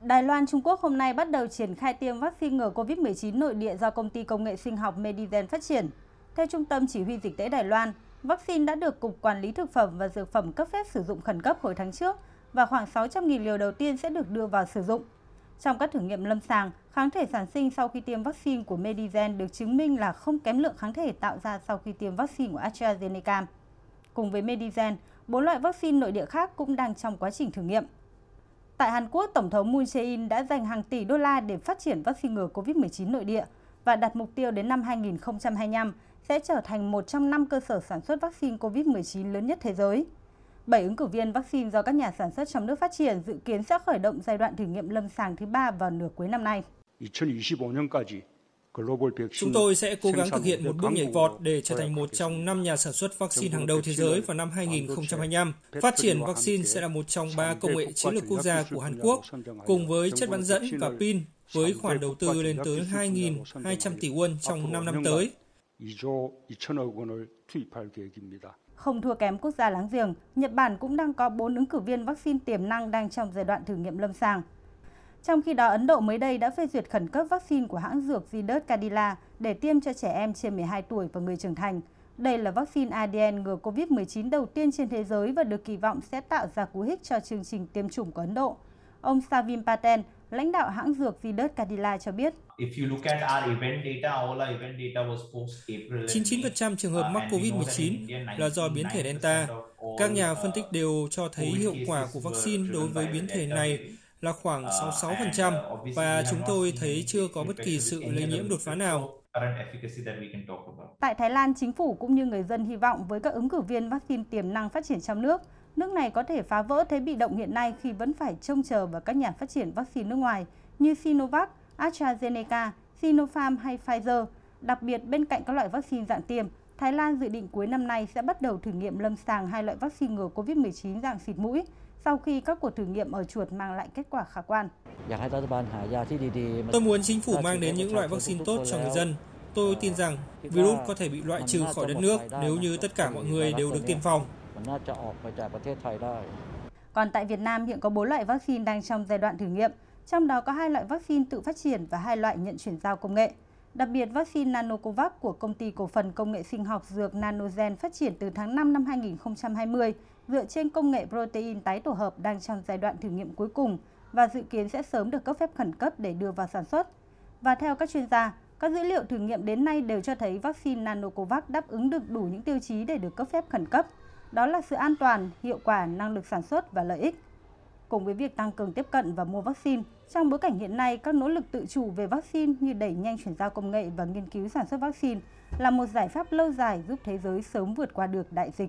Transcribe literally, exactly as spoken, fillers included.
Đài Loan, Trung Quốc hôm nay bắt đầu triển khai tiêm vaccine ngừa Covid mười chín nội địa do công ty công nghệ sinh học Medigen phát triển. Theo Trung tâm Chỉ huy Dịch tễ Đài Loan, vaccine đã được Cục Quản lý Thực phẩm và Dược phẩm cấp phép sử dụng khẩn cấp hồi tháng trước và khoảng sáu trăm nghìn liều đầu tiên sẽ được đưa vào sử dụng. Trong các thử nghiệm lâm sàng, kháng thể sản sinh sau khi tiêm vaccine của Medigen được chứng minh là không kém lượng kháng thể tạo ra sau khi tiêm vaccine của AstraZeneca. Cùng với Medigen, bốn loại vaccine nội địa khác cũng đang trong quá trình thử nghiệm. Tại Hàn Quốc, Tổng thống Moon Jae-in đã dành hàng tỷ đô la để phát triển vaccine ngừa Covid mười chín nội địa và đặt mục tiêu đến năm hai nghìn không trăm hai mươi lăm sẽ trở thành một trong năm cơ sở sản xuất vaccine Covid mười chín lớn nhất thế giới. Bảy ứng cử viên vaccine do các nhà sản xuất trong nước phát triển dự kiến sẽ khởi động giai đoạn thử nghiệm lâm sàng thứ ba vào nửa cuối năm nay. Chúng tôi sẽ cố gắng thực hiện một bước nhảy vọt để trở thành một trong năm nhà sản xuất vaccine hàng đầu thế giới vào năm hai nghìn không trăm hai mươi lăm. Phát triển vaccine sẽ là một trong ba công nghệ chiến lược quốc gia của Hàn Quốc, cùng với chất bán dẫn và pin, với khoản đầu tư lên tới hai nghìn hai trăm tỷ won trong năm năm tới. Không thua kém quốc gia láng giềng, Nhật Bản cũng đang có bốn ứng cử viên vaccine tiềm năng đang trong giai đoạn thử nghiệm lâm sàng. Trong khi đó, Ấn Độ mới đây đã phê duyệt khẩn cấp vaccine của hãng dược Zidus Kadila để tiêm cho trẻ em trên mười hai tuổi và người trưởng thành. Đây là vaccine a đê en ngừa Covid mười chín đầu tiên trên thế giới và được kỳ vọng sẽ tạo ra cú hích cho chương trình tiêm chủng của Ấn Độ. Ông Savim Patel, lãnh đạo hãng dược Zidus Kadila cho biết, chín mươi chín phần trăm trường hợp mắc Covid mười chín là do biến thể Delta. Các nhà phân tích đều cho thấy hiệu quả của vaccine đối với biến thể này là khoảng sáu mươi sáu phần trăm và chúng tôi thấy chưa có bất kỳ sự lây nhiễm đột phá nào. Tại Thái Lan, chính phủ cũng như người dân hy vọng với các ứng cử viên vaccine tiềm năng phát triển trong nước, nước này có thể phá vỡ thế bị động hiện nay khi vẫn phải trông chờ vào các nhà phát triển vaccine nước ngoài như Sinovac, AstraZeneca, Sinopharm hay Pfizer. Đặc biệt, bên cạnh các loại vaccine dạng tiêm, Thái Lan dự định cuối năm nay sẽ bắt đầu thử nghiệm lâm sàng hai loại vaccine ngừa Covid mười chín dạng xịt mũi, sau khi các cuộc thử nghiệm ở chuột mang lại kết quả khả quan. Tôi muốn chính phủ mang đến những loại vaccine tốt cho người dân. Tôi tin rằng virus có thể bị loại trừ khỏi đất nước nếu như tất cả mọi người đều được tiêm phòng. Còn tại Việt Nam, hiện có bốn loại vaccine đang trong giai đoạn thử nghiệm, trong đó có hai loại vaccine tự phát triển và hai loại nhận chuyển giao công nghệ. Đặc biệt, vaccine Nanocovax của Công ty Cổ phần Công nghệ Sinh học Dược Nanogen phát triển từ tháng năm năm hai nghìn không trăm hai mươi dựa trên công nghệ protein tái tổ hợp đang trong giai đoạn thử nghiệm cuối cùng và dự kiến sẽ sớm được cấp phép khẩn cấp để đưa vào sản xuất. Và theo các chuyên gia, các dữ liệu thử nghiệm đến nay đều cho thấy vaccine Nanocovax đáp ứng được đủ những tiêu chí để được cấp phép khẩn cấp, đó là sự an toàn, hiệu quả, năng lực sản xuất và lợi ích. Cùng với việc tăng cường tiếp cận và mua vaccine, trong bối cảnh hiện nay, các nỗ lực tự chủ về vaccine như đẩy nhanh chuyển giao công nghệ và nghiên cứu sản xuất vaccine là một giải pháp lâu dài giúp thế giới sớm vượt qua được đại dịch.